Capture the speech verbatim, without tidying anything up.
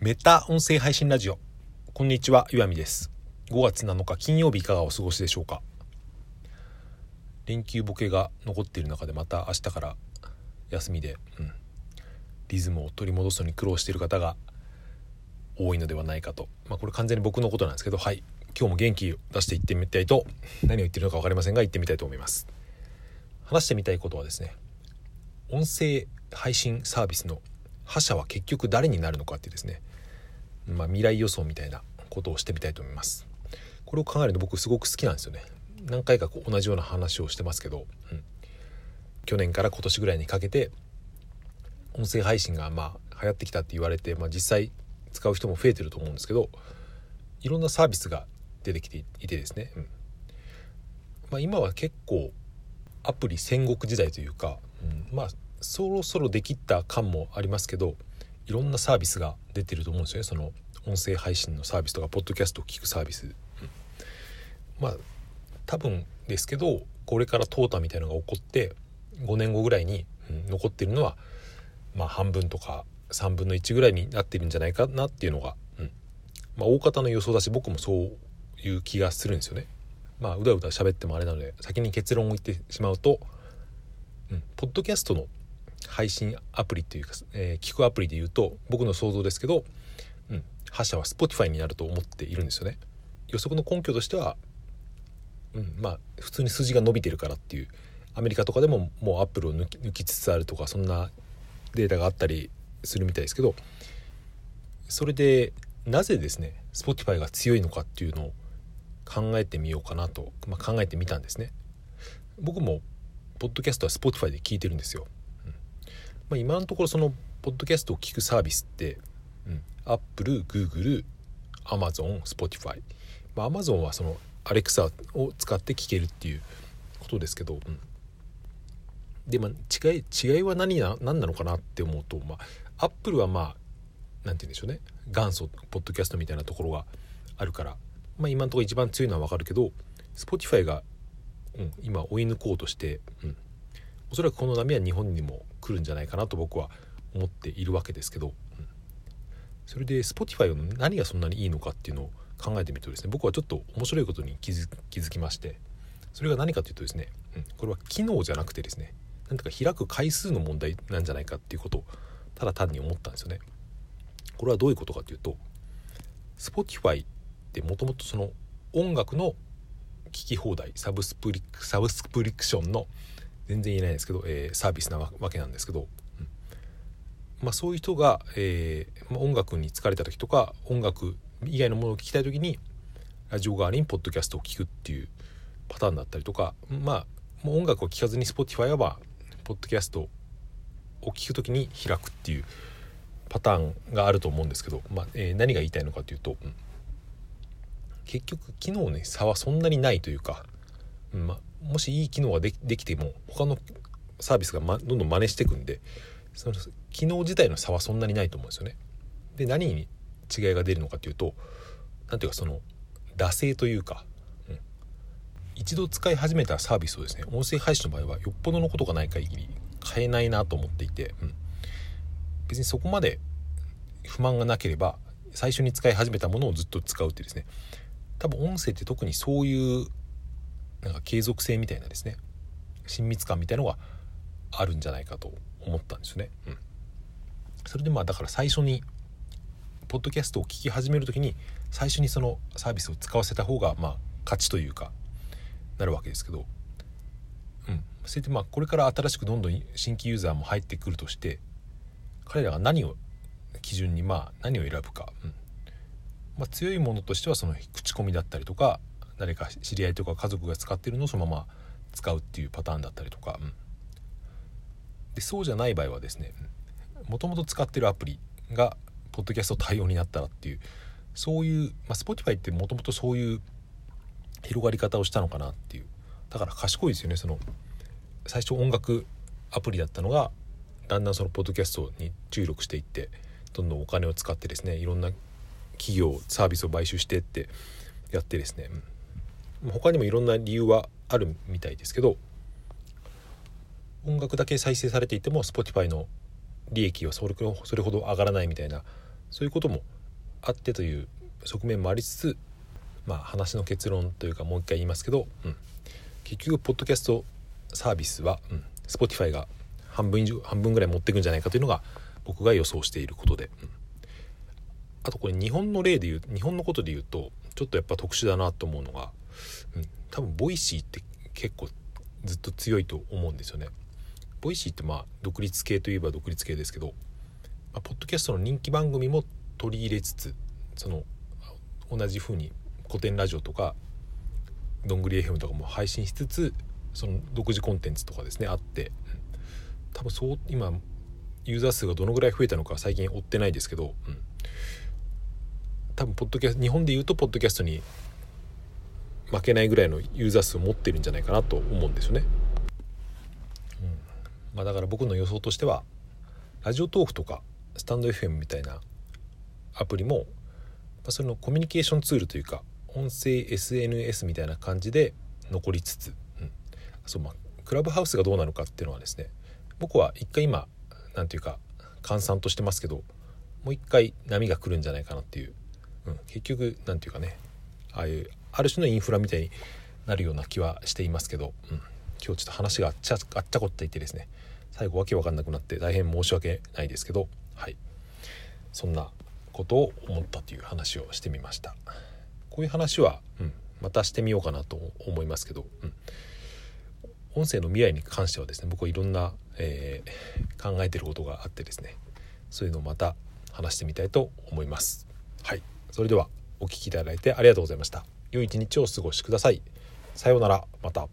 メタ音声配信ラジオ、こんにちは、岩見です。ごがつなのか金曜日、いかがお過ごしでしょうか。連休ボケが残っている中で、また明日から休みで、うん、リズムを取り戻すのに苦労している方が多いのではないかと、まあ、これ完全に僕のことなんですけど、はい、今日も元気を出していってみたいと、何を言ってるのか分かりませんが、言ってみたいと思います。話してみたいことはですね、音声配信サービスの覇者は結局誰になるのかってですね、まあ、未来予想みたいなことをしてみたいと思います。これを考えるの僕すごく好きなんですよね。何回かこう同じような話をしてますけど、うん、去年から今年ぐらいにかけて音声配信がまあ流行ってきたって言われて、まあ、実際使う人も増えてると思うんですけど、いろんなサービスが出てきていてですね、うんまあ、今は結構アプリ戦国時代というか、うん、まあそろそろできた感もありますけど、いろんなサービスが出てると思うんですよね。その音声配信のサービスとかポッドキャストを聞くサービス、うん、まあ多分ですけど、これから淘汰みたいなのが起こってごねんごぐらいに、うん、残ってるのはまあ半分とかさんぶんのいちぐらいになってるんじゃないかなっていうのが、うんまあ、大方の予想だし、僕もそういう気がするんですよね。まあうだうだ喋ってもあれなので、先に結論を言ってしまうと、うん、ポッドキャストの配信アプリというか、えー、聞くアプリでいうと、僕の想像ですけど、うん、覇者は Spotify になると思っているんですよね。予測の根拠としては、うん、まあ普通に数字が伸びてるからっていう、アメリカとかでももう Apple を抜き、抜きつつあるとか、そんなデータがあったりするみたいですけど、それでなぜですね Spotify が強いのかっていうのを考えてみようかなと、まあ、考えてみたんですね。僕もポッドキャストは Spotify で聞いてるんですよ。まあ、今のところそのポッドキャストを聞くサービスって、うん、Apple、Google、Amazon、Spotify、まあ、Amazon はその Alexa を使って聞けるっていうことですけど、うん、でまあ違い違いは何な何なのかなって思うと、まあ Apple はまあなんて言うんでしょうね、元祖ポッドキャストみたいなところがあるから、まあ、今のところ一番強いのはわかるけど、Spotify が、うん、今追い抜こうとして、うん、おそらくこの波は日本にも来るんじゃないかなと僕は思っているわけですけど、うん、それで Spotify の何がそんなにいいのかっていうのを考えてみるとですね、僕はちょっと面白いことに気づ、気づきまして、それが何かというとですね、うん、これは機能じゃなくてですね、なんとか開く回数の問題なんじゃないかっていうことをただ単に思ったんですよね。これはどういうことかというと、 Spotify ってもともとその音楽の聞き放題、サブスプリ、サブスプリクションの全然言えないんですけど、えー、サービスなわけなんですけど、うんまあ、そういう人が、えーまあ、音楽に疲れた時とか、音楽以外のものを聞きたい時にラジオ代わりにポッドキャストを聞くっていうパターンだったりとか、まあもう音楽を聞かずに Spotify はポッドキャストを聞く時に開くっていうパターンがあると思うんですけど、まあえー、何が言いたいのかというと、うん、結局機能の差はそんなにないというか、うん、まあもしいい機能ができ、できても他のサービスが、ま、どんどん真似していくんで、その機能自体の差はそんなにないと思うんですよね。で何に違いが出るのかというと、なんていうかその惰性というか、うん、一度使い始めたサービスをですね、音声配信の場合はよっぽどのことがない限り変えないなと思っていて、うん、別にそこまで不満がなければ最初に使い始めたものをずっと使うってですね、多分音声って特にそういうなんか継続性みたいなですね、親密感みたいなのがあるんじゃないかと思ったんですよね、うん、それでまあだから最初にポッドキャストを聞き始めるときに最初にそのサービスを使わせた方がまあ勝ちというかなるわけですけど、うん、それでまあこれから新しくどんどん新規ユーザーも入ってくるとして、彼らが何を基準にまあ何を選ぶか、うんまあ、強いものとしてはその口コミだったりとか、誰か知り合いとか家族が使っているのをそのまま使うっていうパターンだったりとか、うん、でそうじゃない場合はですね、もともと使っているアプリがポッドキャスト対応になったらっていう、そういう、まあ、Spotify ってもともとそういう広がり方をしたのかなっていう。だから賢いですよね。その最初音楽アプリだったのがだんだんそのポッドキャストに注力していって、どんどんお金を使ってですね、いろんな企業サービスを買収してってやってですね、うん他にもいろんな理由はあるみたいですけど、音楽だけ再生されていても Spotify の利益はそれほど上がらないみたいなそういうこともあってという側面もありつつ、まあ、話の結論というかもう一回言いますけど、うん、結局ポッドキャストサービスは、うん、Spotify が半分以上半分ぐらい持っていくんじゃないかというのが僕が予想していることで、うん、あとこれ日本の例でいう日本のことで言うとちょっとやっぱ特殊だなと思うのが、うん、多分ボイシーって結構ずっと強いと思うんですよね。ボイシーってまあ独立系といえば独立系ですけど、まあ、ポッドキャストの人気番組も取り入れつつ、その同じ風に古典ラジオとかどんぐり エフエム とかも配信しつつ、その独自コンテンツとかですねあって、多分そう今ユーザー数がどのぐらい増えたのか最近追ってないですけど、うん、多分ポッドキャスト日本で言うとポッドキャストに負けないぐらいのユーザー数を持ってるんじゃないかなと思うんですよね。うん、まあだから僕の予想としてはラジオトークとかスタンド エフエム みたいなアプリも、まあ、そのコミュニケーションツールというか音声 エスエヌエス みたいな感じで残りつつ、うん、そうまあクラブハウスがどうなのかっていうのはですね、僕は一回今なんていうか閑散としてますけど、もう一回波が来るんじゃないかなっていう、うん、結局なんていうかね、ああいうある種のインフラみたいになるような気はしていますけど、うん、今日ちょっと話があっちゃ、あっちゃこっちゃいてですね、最後わけわかんなくなって大変申し訳ないですけど、はい、そんなことを思ったという話をしてみました。こういう話は、うん、またしてみようかなと思いますけど、うん、音声の未来に関してはですね、僕はいろんな、えー、考えていることがあってですね、そういうのをまた話してみたいと思います。はい、それではお聞きいただいてありがとうございました。良い一日をお過ごしください。さようなら、また。